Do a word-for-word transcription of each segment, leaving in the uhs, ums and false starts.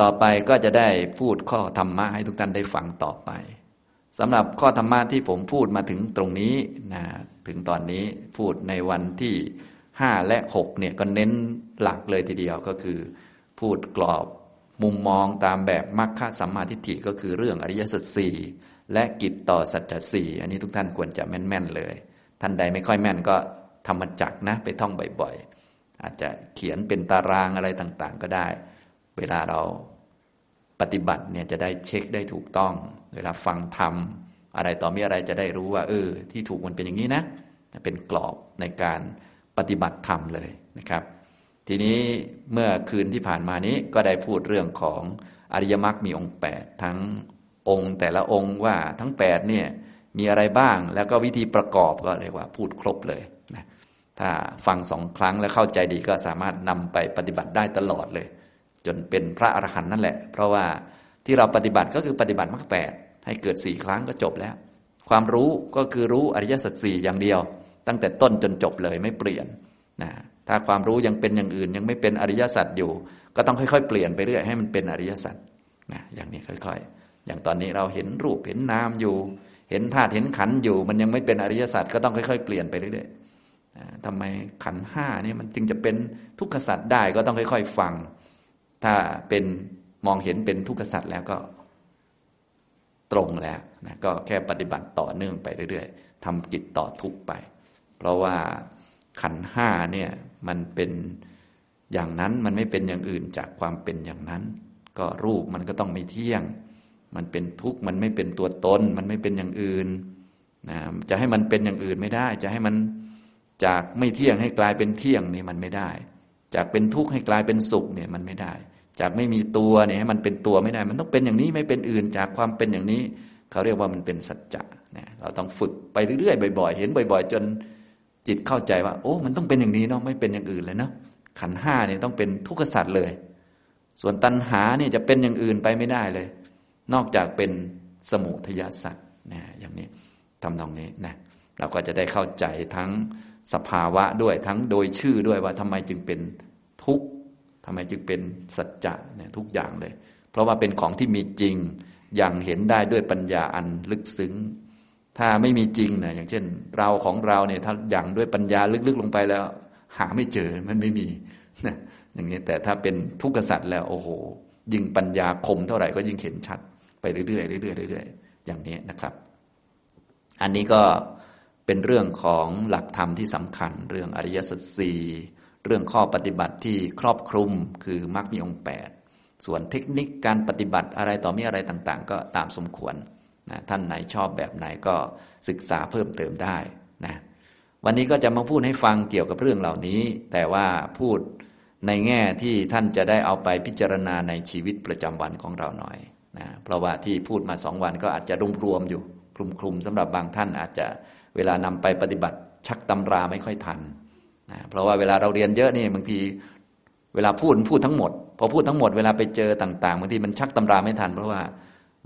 ต่อไปก็จะได้พูดข้อธรรมะให้ทุกท่านได้ฟังต่อไปสำหรับข้อธรรมะที่ผมพูดมาถึงตรงนี้นะถึงตอนนี้พูดในวันที่ห้าและหกเนี่ยก็เน้นหลักเลยทีเดียวก็คือพูดกรอบมุมมองตามแบบมรรคสัมมาทิฏฐิก็คือเรื่องอริยสัจสี่และกิจต่อสัจจะสี่อันนี้ทุกท่านควรจะแม่นๆเลยท่านใดไม่ค่อยแม่นก็ธรรมจักรนะไปท่องบ่อยๆอาจจะเขียนเป็นตารางอะไรต่างๆก็ได้เวลาเราปฏิบัติเนี่ยจะได้เช็คได้ถูกต้องเวลาฟังธรรมอะไรต่อมีอะไรจะได้รู้ว่าเออที่ถูกมันเป็นอย่างนี้นะเป็นกรอบในการปฏิบัติธรรมเลยนะครับทีนี้เมื่อคืนที่ผ่านมานี้ก็ได้พูดเรื่องของอริยมรรคมีองค์แปดทั้งองค์แต่ละองค์ว่าทั้งแปดเนี่ยมีอะไรบ้างแล้วก็วิธีประกอบก็เรียกว่าพูดครบเลยนะถ้าฟังสองครั้งแล้วเข้าใจดีก็สามารถนำไปปฏิบัติได้ตลอดเลยจนเป็นพระอรหันต์นั่นแหละเพราะว่าที่เราปฏิบัติก็คือปฏิบัติมรรคแปดให้เกิดสี่ครั้งก็จบแล้วความรู้ก็คือรู้อริยสัจสี่อย่างเดียวตั้งแต่ต้นจนจบเลยไม่เปลี่ยนนะถ้าความรู้ยังเป็นอย่างอื่นยังไม่เป็นอริยสัจอยู่ก็ต้องค่อยๆเปลี่ยนไปเรื่อยให้มันเป็นอริยสัจนะอย่างนี้ค่อยๆอย่างตอนนี้เราเห็นรูปเห็นนามอยู่เห็นธาตุเห็นขันธ์อยู่มันยังไม่เป็นอริยสัจก็ต้องค่อยๆเปลี่ยนไปเรื่อยๆทำไมขันธ์ห้านี่มันจึงจะเป็นทุกขสัจได้ก็ต้องค่อยๆฟังถ้าเป็นมองเห็นเป็นทุกขสัจแล้วก็ตรงแล้วนะก็แค่ปฏิบัติต่อเนื่องไปเรื่อยๆทำกิจต่อทุกไปเพราะว่าขันธ์ห้าเนี่ยมันเป็นอย่างนั้นมันไม่เป็นอย่างอื่นจากความเป็นอย่างนั้นก็รูปมันก็ต้องไม่เที่ยงมันเป็นทุกข์มันไม่เป็นตัวตนมันไม่เป็นอย่างอื่นนะจะให้มันเป็นอย่างอื่นไม่ได้จะให้มันจากไม่เที่ยงให้กลายเป็นเที่ยงนี่มันไม่ได้จากเป็นทุกข์ให้กลายเป็นสุขเนี่ยมันไม่ได้จากไม่มีตัวเนี่ยให้มันเป็นตัวไม่ได้มันต้องเป็นอย่างนี้ไม่เป็นอื่นจากความเป็นอย่างนี้เขาเรียกว่ามันเป็นสัจจะนะเราต้องฝึกไปเรื่อยๆบ่อยๆเห็นบ่อยๆจนจิตเข้าใจว่าโอ้มันต้องเป็นอย่างนี้เนาะไม่เป็นอย่างอื่นเลยเนาะขันธ์ห้าเนี่ยต้องเป็นทุกขสัจเลยส่วนตัณหาเนี่ยจะเป็นอย่างอื่นไปไม่ได้เลยนอกจากเป็นสมุทัยสัจนะอย่างนี้ทำนองนี้นะเราก็จะได้เข้าใจทั้งสภาวะด้วยทั้งโดยชื่อด้วยว่าทำไมจึงเป็นทุกข์ทำไมจึงเป็นสัจจะเนี่ยทุกอย่างเลยเพราะว่าเป็นของที่มีจริงอย่างเห็นได้ด้วยปัญญาอันลึกซึ้งถ้าไม่มีจริงนะอย่างเช่นเราของเราเนี่ยถ้าอย่างด้วยปัญญาลึกๆลงไปแล้วหาไม่เจอมันไม่มีนะอย่างนี้แต่ถ้าเป็นทุกขสัจแล้วโอ้โหยิ่งปัญญาคมเท่าไหร่ก็ยิ่งเห็นชัดไปเรื่อยๆเรื่อยๆเรื่อยๆอย่างนี้นะครับอันนี้ก็เป็นเรื่องของหลักธรรมที่สำคัญเรื่องอริยสัจสี่เรื่องข้อปฏิบัติที่ครอบคลุมคือมรรคมีองค์แปดส่วนเทคนิคการปฏิบัติอะไรต่อมีอะไรต่างๆก็ตามสมควรนะท่านไหนชอบแบบไหนก็ศึกษาเพิ่มเติมได้นะวันนี้ก็จะมาพูดให้ฟังเกี่ยวกับเรื่องเหล่านี้แต่ว่าพูดในแง่ที่ท่านจะได้เอาไปพิจารณาในชีวิตประจำวันของเราหน่อยนะเพราะว่าที่พูดมาสองวันก็อาจจะรวมๆอยู่คลุมๆสำหรับบางท่านอาจจะเวลานำไปปฏิบัติชักตำราไม่ค่อยทันนะเพราะว่าเวลาเราเรียนเยอะนี่บางทีเวลาพูดพูดทั้งหมดพอพูดทั้งหมดเวลาไปเจอต่างๆบางทีมันชักตำราไม่ทันเพราะว่า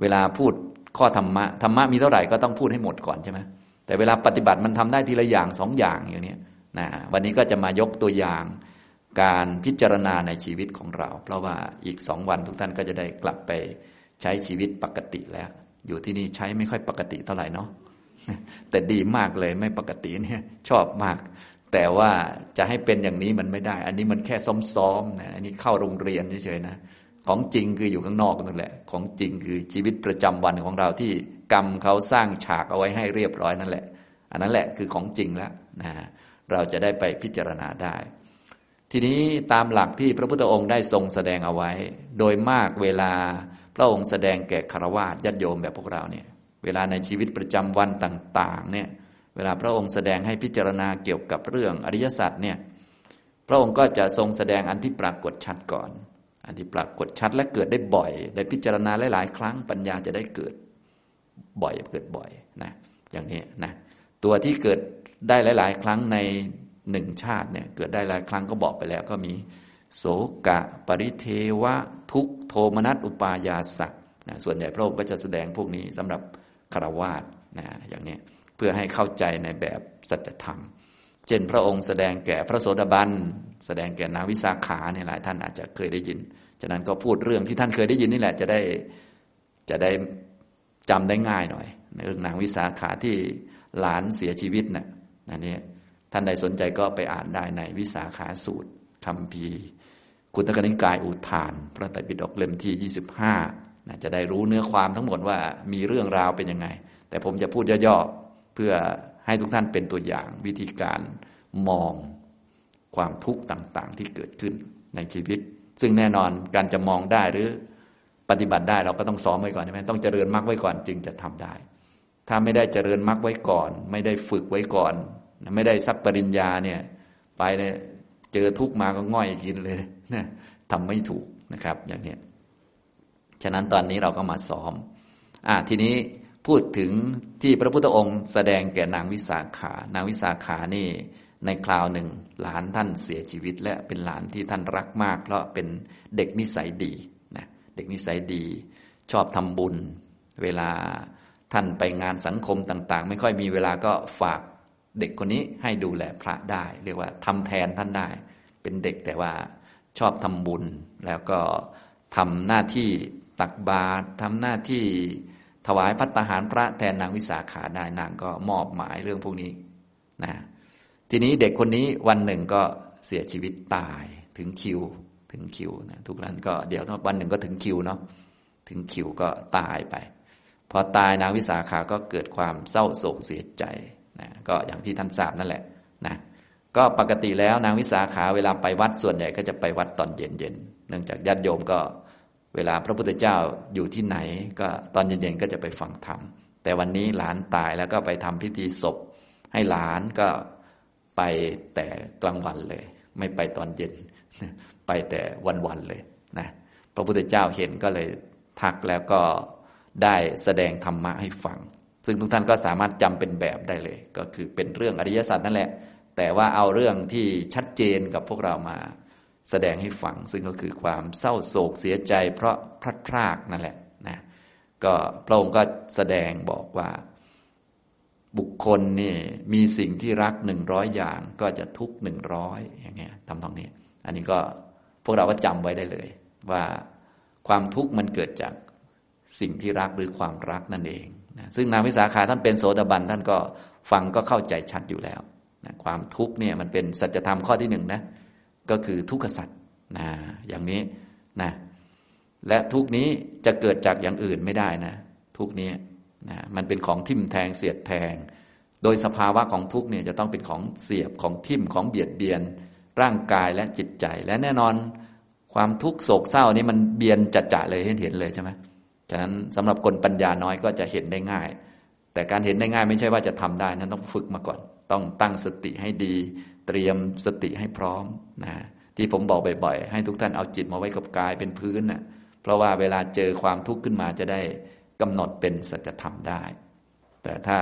เวลาพูดข้อธรรมะธรรมะมีเท่าไหร่ก็ต้องพูดให้หมดก่อนใช่ไหมแต่เวลาปฏิบัติมันทำได้ทีละอย่างสองอย่างอย่างนี้นะวันนี้ก็จะมายกตัวอย่างการพิจารณาในชีวิตของเราเพราะว่าอีกสองวันทุกท่านก็จะได้กลับไปใช้ชีวิตปกติแล้วอยู่ที่นี่ใช้ไม่ค่อยปกติเท่าไหร่เนาะแต่ดีมากเลยไม่ปกติเนี่ยชอบมากแต่ว่าจะให้เป็นอย่างนี้มันไม่ได้อันนี้มันแค่ซ้อมๆนะอันนี้เข้าโรงเรียนเฉยๆนะของจริงคืออยู่ข้างนอกนั่นแหละของจริงคือชีวิตประจำวันของเราที่กรรมเขาสร้างฉากเอาไว้ให้เรียบร้อยนั่นแหละอันนั้นแหละคือของจริงแล้วนะเราจะได้ไปพิจารณาได้ทีนี้ตามหลักที่พระพุทธองค์ได้ทรงแสดงเอาไว้โดยมากเวลาพระองค์แสดงแก่ฆราวาสญาติโยมแบบพวกเราเนี่ยเวลาในชีวิตประจำวันต่างๆเนี่ยเวลาพระองค์แสดงให้พิจารณาเกี่ยวกับเรื่องอริยสัจเนี่ยพระองค์ก็จะทรงแสดงอันที่ปรากฏชัดก่อนอันที่ปรากฏชัดและเกิดได้บ่อยได้พิจารณาหลายๆครั้งปัญญาจะได้เกิดบ่อยเกิดบ่อยนะอย่างนี้นะตัวที่เกิดได้หลายๆครั้งในหนึ่งชาติเนี่ยเกิดได้หลายครั้งก็บอกไปแล้วก็มีโสกะปริเทวะทุกขโทมนัสอุปายาสะนะส่วนใหญ่พระองค์ก็จะแสดงพวกนี้สำหรับฆราวาสนะอย่างนี้เพื่อให้เข้าใจในแบบสัจธรรมเช่นพระองค์แสดงแก่พระโสดาบันแสดงแก่นางวิสาขาเนี่ยหลายท่านอาจจะเคยได้ยิน ฉะนั้นก็พูดเรื่องที่ท่านเคยได้ยินนี่แหละจะได้จะได้จำได้ง่ายหน่อยในเรื่องนางวิสาขาที่หลานเสียชีวิตนะอันนี้ท่านใดสนใจก็ไปอ่านได้ในวิสาขาสูตรคัมภีร์คุตตกนิกายอุทานพระไตรปิฎกเล่มที่ ยี่สิบห้านะจะได้รู้เนื้อความทั้งหมดว่ามีเรื่องราวเป็นยังไงแต่ผมจะพูดย่อๆเพื่อให้ทุกท่านเป็นตัวอย่างวิธีการมองความทุกข์ต่างๆที่เกิดขึ้นในชีวิตซึ่งแน่นอนการจะมองได้หรือปฏิบัติได้เราก็ต้องซ้อมไว้ก่อนใช่ไหมต้องเจริญมรรคไว้ก่อนจึงจะทำได้ถ้าไม่ได้เจริญมรรคไว้ก่อนไม่ได้ฝึกไว้ก่อนไม่ได้สักปริญญาเนี่ยไปเนี่ยเจอทุกข์มาก็ง่อยกินเลยนะทำไม่ถูกนะครับอย่างนี้ฉะนั้นตอนนี้เราก็มาซ้อมอ่ะทีนี้พูดถึงที่พระพุทธองค์แสดงแก่นางวิสาขานางวิสาขานี่ในคราวหนึ่งหลานท่านเสียชีวิตและเป็นหลานที่ท่านรักมากเพราะเป็นเด็กนิสัยดีนะเด็กนิสัยดีชอบทำบุญเวลาท่านไปงานสังคมต่างๆไม่ค่อยมีเวลาก็ฝากเด็กคนนี้ให้ดูแลพระได้เรียกว่าทำแทนท่านได้เป็นเด็กแต่ว่าชอบทำบุญแล้วก็ทำหน้าที่ตักบาตรทำหน้าที่ถวายภัตตาหารพระแทนนางวิสาขาได้นางก็มอบหมายเรื่องพวกนี้นะทีนี้เด็กคนนี้วันหนึ่งก็เสียชีวิตตายถึงคิวถึงคิวนะทุกท่านก็เดี๋ยววันหนึ่งก็ถึงคิวเนาะถึงคิวก็ตายไปพอตายนางวิสาขาก็เกิดความเศร้าโศกเสียใจนะก็อย่างที่ท่านทราบนั่นแหละนะก็ปกติแล้วนางวิสาขาเวลาไปวัดส่วนใหญ่ก็จะไปวัดตอนเย็นๆเนื่องจากญาติโยมก็เวลาพระพุทธเจ้าอยู่ที่ไหนก็ตอนเย็นๆก็จะไปฟังธรรมแต่วันนี้หลานตายแล้วก็ไปทำพิธีศพให้หลานก็ไปแต่กลางวันเลยไม่ไปตอนเย็นไปแต่วันๆเลยนะพระพุทธเจ้าเห็นก็เลยทักแล้วก็ได้แสดงธรรมะให้ฟังซึ่งทุกท่านก็สามารถจำเป็นแบบได้เลยก็คือเป็นเรื่องอริยสัจนั่นแหละแต่ว่าเอาเรื่องที่ชัดเจนกับพวกเรามาแสดงให้ฟังซึ่งก็คือความเศร้าโศกเสียใจเพราะพลัดพรากนั่นแหละนะก็พระองค์ก็แสดงบอกว่าบุคคลนี่มีสิ่งที่รักหนึ่งร้อยอย่างก็จะทุกข์หนึ่งร้อยอย่างเงี้ยทำตรงนี้อันนี้ก็พวกเราก็จำไว้ได้เลยว่าความทุกข์มันเกิดจากสิ่งที่รักหรือความรักนั่นเองนะซึ่งนางวิสาขาท่านเป็นโสดาบันท่านก็ฟังก็เข้าใจชัดอยู่แล้วนะความทุกข์เนี่ยมันเป็นสัจธรรมข้อที่หนึ่งนะก็คือทุกขสัจนะอย่างนี้นะและทุกนี้จะเกิดจากอย่างอื่นไม่ได้นะทุกนี้นะมันเป็นของทิ่มแทงเสียดแทงโดยสภาวะของทุกเนี่ยจะต้องเป็นของเสียบของทิ่มของเบียดเบียนร่างกายและจิตใจและแน่นอนความทุกข์โศกเศร้านี้มันเบียนจัดจ่าเลยเห็นเห็นเลยใช่ไหมฉะนั้นสำหรับคนปัญญาน้อยก็จะเห็นได้ง่ายแต่การเห็นได้ง่ายไม่ใช่ว่าจะทำได้นั้นต้องฝึกมาก่อนต้องตั้งสติให้ดีเตรียมสติให้พร้อมนะที่ผมบอกบ่อยๆให้ทุกท่านเอาจิตมาไว้กับกายเป็นพื้นนะเพราะว่าเวลาเจอความทุกข์ขึ้นมาจะได้กำหนดเป็นสัจธรรมได้แต่ถ้า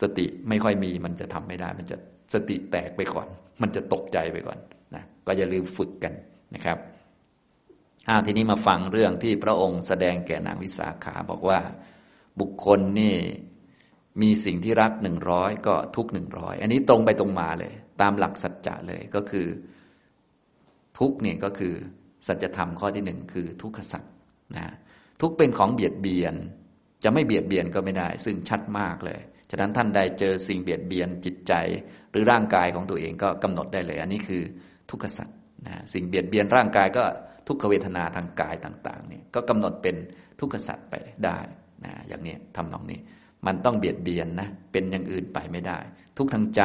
สติไม่ค่อยมีมันจะทำไม่ได้มันจะสติแตกไปก่อนมันจะตกใจไปก่อนนะก็อย่าลืมฝึกกันนะครับอ้าวทีนี้มาฟังเรื่องที่พระองค์แสดงแก่นางวิสาขาบอกว่าบุคคลนี่มีสิ่งที่รักหนึ่งร้อยก็ทุกข์หนึ่งร้อยอันนี้ตรงไปตรงมาเลยตามหลักสัจจะเลยก็คือทุกข์เนี่ยก็คือสัจธรรมข้อที่หนึ่งคือทุกขสัจนะทุกข์เป็นของเบียดเบียนจะไม่เบียดเบียนก็ไม่ได้ซึ่งชัดมากเลยฉะนั้นท่านใดเจอสิ่งเบียดเบียนจิตใจหรือร่างกายของตัวเองก็กำหนดได้เลยอันนี้คือทุกขสัจนะสิ่งเบียดเบียนร่างกายก็ทุกขเวทนาทางกายต่างๆนี่ก็กำหนดเป็นทุกขสัจไปได้นะอย่างนี้ทำนองนี้มันต้องเบียดเบียนนะเป็นอย่างอื่นไปไม่ได้ทุกทางใจ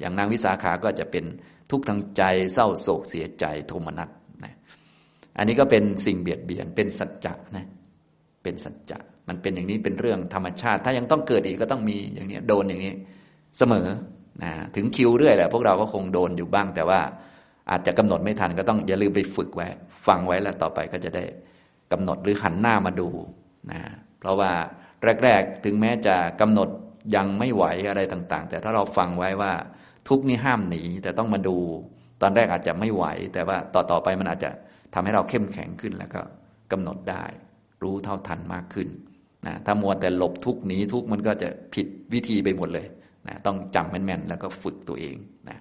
อย่างนางวิสาขาก็จะเป็นทุกทางใจเศร้าโศกเสียใจโทมนัสนะอันนี้ก็เป็นสิ่งเบียดเบียนเป็นสัจจะนะเป็นสัจจะมันเป็นอย่างนี้เป็นเรื่องธรรมชาติถ้ายังต้องเกิดอีกก็ต้องมีอย่างนี้โดนอย่างนี้เสมอนะถึงคิวเรื่อยแหละพวกเราก็คงโดนอยู่บ้างแต่ว่าอาจจะกำหนดไม่ทันก็ต้องอย่าลืมไปฝึกไว้ฟังไว้แล้วต่อไปก็จะได้กำหนดหรือหันหน้ามาดูนะเพราะว่าแรกๆถึงแม้จะกำหนดยังไม่ไหวอะไรต่างๆแต่ถ้าเราฟังไว้ว่าทุกข์นี่ห้ามหนีแต่ต้องมาดูตอนแรกอาจจะไม่ไหวแต่ว่าต่อๆไปมันอาจจะทำให้เราเข้มแข็งขึ้นแล้วก็กำหนดได้รู้เท่าทันมากขึ้นนะถ้ามัวแต่หลบทุกข์หนีทุกข์มันก็จะผิดวิธีไปหมดเลยนะต้องจำแม่นๆแล้วก็ฝึกตัวเองนะ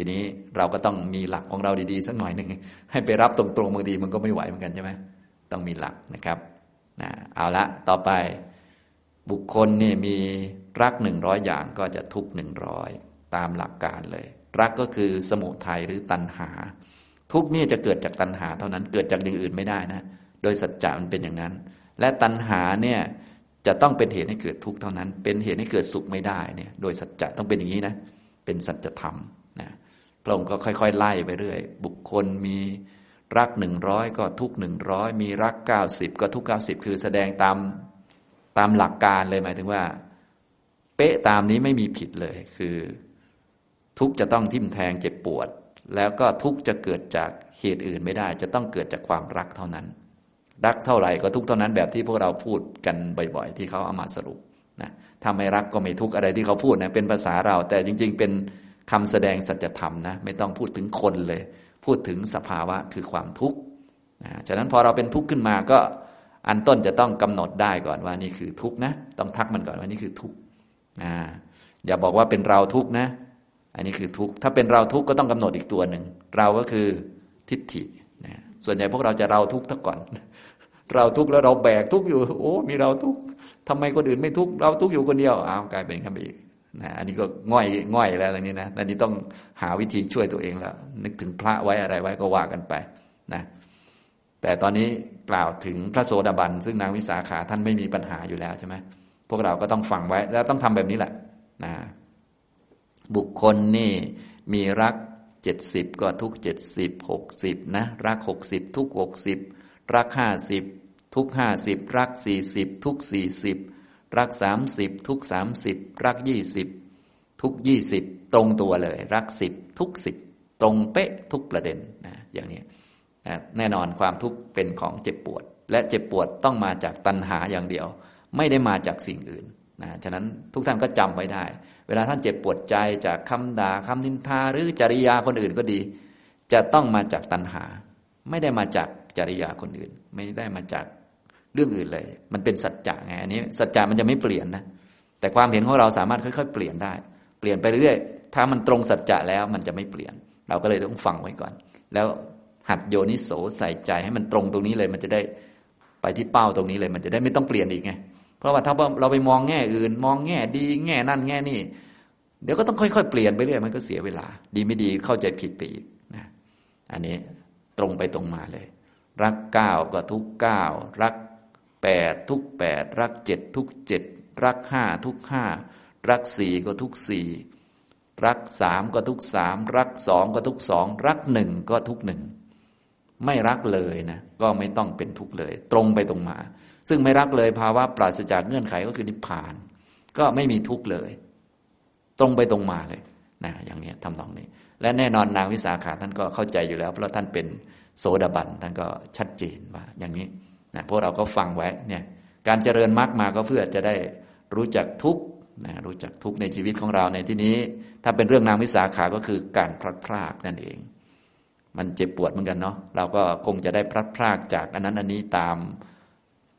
ทีนี้เราก็ต้องมีหลักของเราดีๆสักหน่อยหนึ่งให้ไปรับตรงๆบางทีมันก็ไม่ไหวเหมือนกันใช่ไหมต้องมีหลักนะครับนะเอาละต่อไปบุคคลนี่มีรักหนึ่งร้อยอย่างก็จะทุกข์หนึ่งร้อยตามหลักการเลยรักก็คือสมุทัยหรือตัณหาทุกข์นี่จะเกิดจากตัณหาเท่านั้นเกิดจากอย่างอื่นไม่ได้นะโดยสัจจะมันเป็นอย่างนั้นและตัณหาเนี่ยจะต้องเป็นเหตุให้เกิดทุกข์เท่านั้นเป็นเหตุให้เกิดสุขไม่ได้เนี่ยโดยสัจจะต้องเป็นอย่างนี้นะเป็นสัจธรรมนะพระองค์ก็ค่อยๆไล่ไปเรื่อยบุคคลมีรักหนึ่งร้อยก็ทุกข์หนึ่งร้อยมีรักเก้าสิบก็ทุกข์เก้าสิบคือแสดงตามตามหลักการเลยหมายถึงว่าเป๊ะตามนี้ไม่มีผิดเลยคือทุกข์จะต้องทิ่มแทงเจ็บปวดแล้วก็ทุกข์จะเกิดจากเหตุอื่นไม่ได้จะต้องเกิดจากความรักเท่านั้นรักเท่าไหร่ก็ทุกข์เท่านั้นแบบที่พวกเราพูดกันบ่อยๆที่เขาเอามาสรุปนะถ้าไม่รักก็ไม่ทุกข์อะไรที่เขาพูดนะเป็นภาษาเราแต่จริงๆเป็นคำแสดงสัจธรรมนะไม่ต้องพูดถึงคนเลยพูดถึงสภาวะคือความทุกข์นะฉะนั้นพอเราเป็นทุกข์ขึ้นมาก็อันต้นจะต้องกำหนดได้ก่อนว่านี่คือทุกข์นะต้องทักมันก่อนว่านี่คือทุกข์นะอย่าบอกว่าเป็นเราทุกข์นะอันนี้คือทุกข์ถ้าเป็นเราทุกข์ก็ต้องกำหนดอีกตัวหนึ่งเราก็คือทิฏฐินะส่วนใหญ่พวกเราจะเราทุกข์ซะก่อนเราทุกข์แล้วเราแบกทุกข์อยู่โอ้มีเราทุกข์ทำไมคนอื่นไม่ทุกข์เราทุกข์อยู่คนเดียวอ้าวกลายเป็นขั้นไปอีกนะอันนี้ก็ง่อยง่อยแล้วตรงนี้นะอันนี้ต้องหาวิธีช่วยตัวเองแล้วนึกถึงพระไว้อะไรไว้ก็ว่ากันไปนะแต่ตอนนี้กล่าวถึงพระโสดาบันซึ่งนางวิสาขาท่านไม่มีปัญหาอยู่แล้วใช่ไหมพวกเราก็ต้องฟังไว้แล้วต้องทำแบบนี้แหละนะบุคคลนี่มีรักเจ็ดสิบก็ทุกเจ็ดสิบหกสิบนะรักหกสิบทุกหกสิบรักห้าสิบทุกห้าสิบรักสี่สิบทุกสี่สิบรักสามสิบทุกสามสิบรักยี่สิบทุกยี่สิบตรงตัวเลยรักสิบทุกสิบตรงเป๊ะทุกประเด็นนะอย่างนี้แน่นอนความทุกข์เป็นของเจ็บปวดและเจ็บปวดต้องมาจากตัณหาอย่างเดียวไม่ได้มาจากสิ่งอื่นนะฉะนั้นทุกท่านก็จำไว้ได้เวลาท่านเจ็บปวดใจจากคำด่าคำนินทาหรือจริยาคนอื่นก็ดีจะต้องมาจากตัณหาไม่ได้มาจากจริยาคนอื่นไม่ได้มาจากเรื่องอื่นเลยมันเป็นสัจจะไงอันนี้สัจจะมันจะไม่เปลี่ยนนะแต่ความเห็นของเราสามารถค่อยๆเปลี่ยนได้เปลี่ยนไปเรื่อยๆถ้ามันตรงสัจจะแล้วมันจะไม่เปลี่ยนเราก็เลยต้องฟังไว้ก่อนแล้วหัดโยนิโสใส่ใจให้มันตรงตรงนี้เลยมันจะได้ไปที่เป้าตรงนี้เลยมันจะได้ไม่ต้องเปลี่ยนอีกไงเพราะว่าถ้าเราไปมองแง่อื่นมองแง่ดีแง่นั่นแง่นี่เดี๋ยวก็ต้องค่อยๆเปลี่ยนไปเรื่อยมันก็เสียเวลาดีไม่ดีเข้าใจผิดไปอีกนะอันนี้ตรงไปตรงมาเลยรักเก้าก็ทุกเก้ารักแปดทุกแปดรักเจ็ดทุกเจ็ดรักห้าทุกห้ารักสี่ก็ทุกสี่รักสามก็ทุกสามรักสองก็ทุกสองรักหนึ่งก็ทุกหนึ่งไม่รักเลยนะก็ไม่ต้องเป็นทุกข์เลยตรงไปตรงมาซึ่งไม่รักเลยภาวะปราศจากเงื่อนไขก็คือนิพพานก็ไม่มีทุกข์เลยตรงไปตรงมาเลยนะอย่างนี้ทำนองนี้และแน่นอนนางวิสาขาท่านก็เข้าใจอยู่แล้วเพราะท่านเป็นโสดาบันท่านก็ชัดเจนว่าอย่างนี้นะพวกเราก็ฟังไว้เนี่ยการเจริญมรรคมาก็เพื่อจะได้รู้จักทุกข์นะรู้จักทุกข์ในชีวิตของเราในที่นี้ถ้าเป็นเรื่องนางวิสาขาก็คือการพลัดพรากนั่นเองมันเจ็บปวดเหมือนกันเนาะเราก็คงจะได้พลัดพรากจากอันนั้นอันนี้ตาม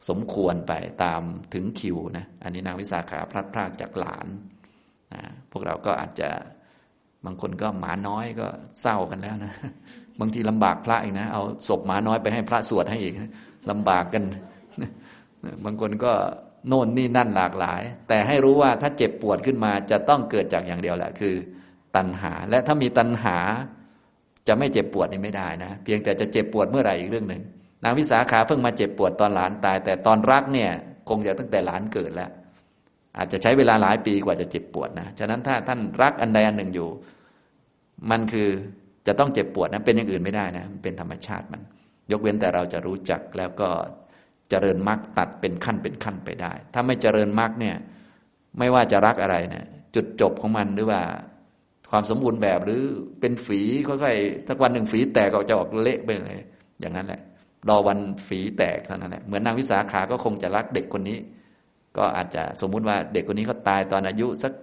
สมควรไปตามถึงคิวนะอันนี้นางวิสาขาพลัดพรากจากหลานนะพวกเราก็อาจจะบางคนก็หมาน้อยก็เศร้ากันแล้วนะบางทีลำบากพระอีกนะเอาศพหมาน้อยไปให้พระสวดให้อีกลำบากกันบางคนก็โน่นนี่นั่นหลากหลายแต่ให้รู้ว่าถ้าเจ็บปวดขึ้นมาจะต้องเกิดจากอย่างเดียวแหละคือตัณหาและถ้ามีตัณหาจะไม่เจ็บปวดนี่ไม่ได้นะเพียงแต่จะเจ็บปวดเมื่อไหร่อีกเรื่องหนึ่งนางวิสาขาเพิ่งมาเจ็บปวดตอนหลานตายแต่ตอนรักเนี่ยคงจะตั้งแต่หลานเกิดแล้วอาจจะใช้เวลาหลายปีกว่าจะเจ็บปวดนะฉะนั้นถ้าท่านรักอันใดอันหนึ่งอยู่มันคือจะต้องเจ็บปวดนะเป็นอย่างอื่นไม่ได้นะมันเป็นธรรมชาติมันยกเว้นแต่เราจะรู้จักแล้วก็เจริญมรรคตัดเป็นขั้นเป็นขั้นไปได้ถ้าไม่เจริญมรรคเนี่ยไม่ว่าจะรักอะไรเนี่ยจุดจบของมันหรือว่าความสมบูรณ์แบบหรือเป็นฝีค่อยๆสักวันหนึ่งฝีแตกออกจะออกเละไปเลยอย่างนั้นแหละรอวันฝีแตกเท่านั้นแหละเหมือนนางวิสาขาก็คงจะรักเด็กคนนี้ก็อาจจะสมมุติว่าเด็กคนนี้เขาตายตอนอายุสัก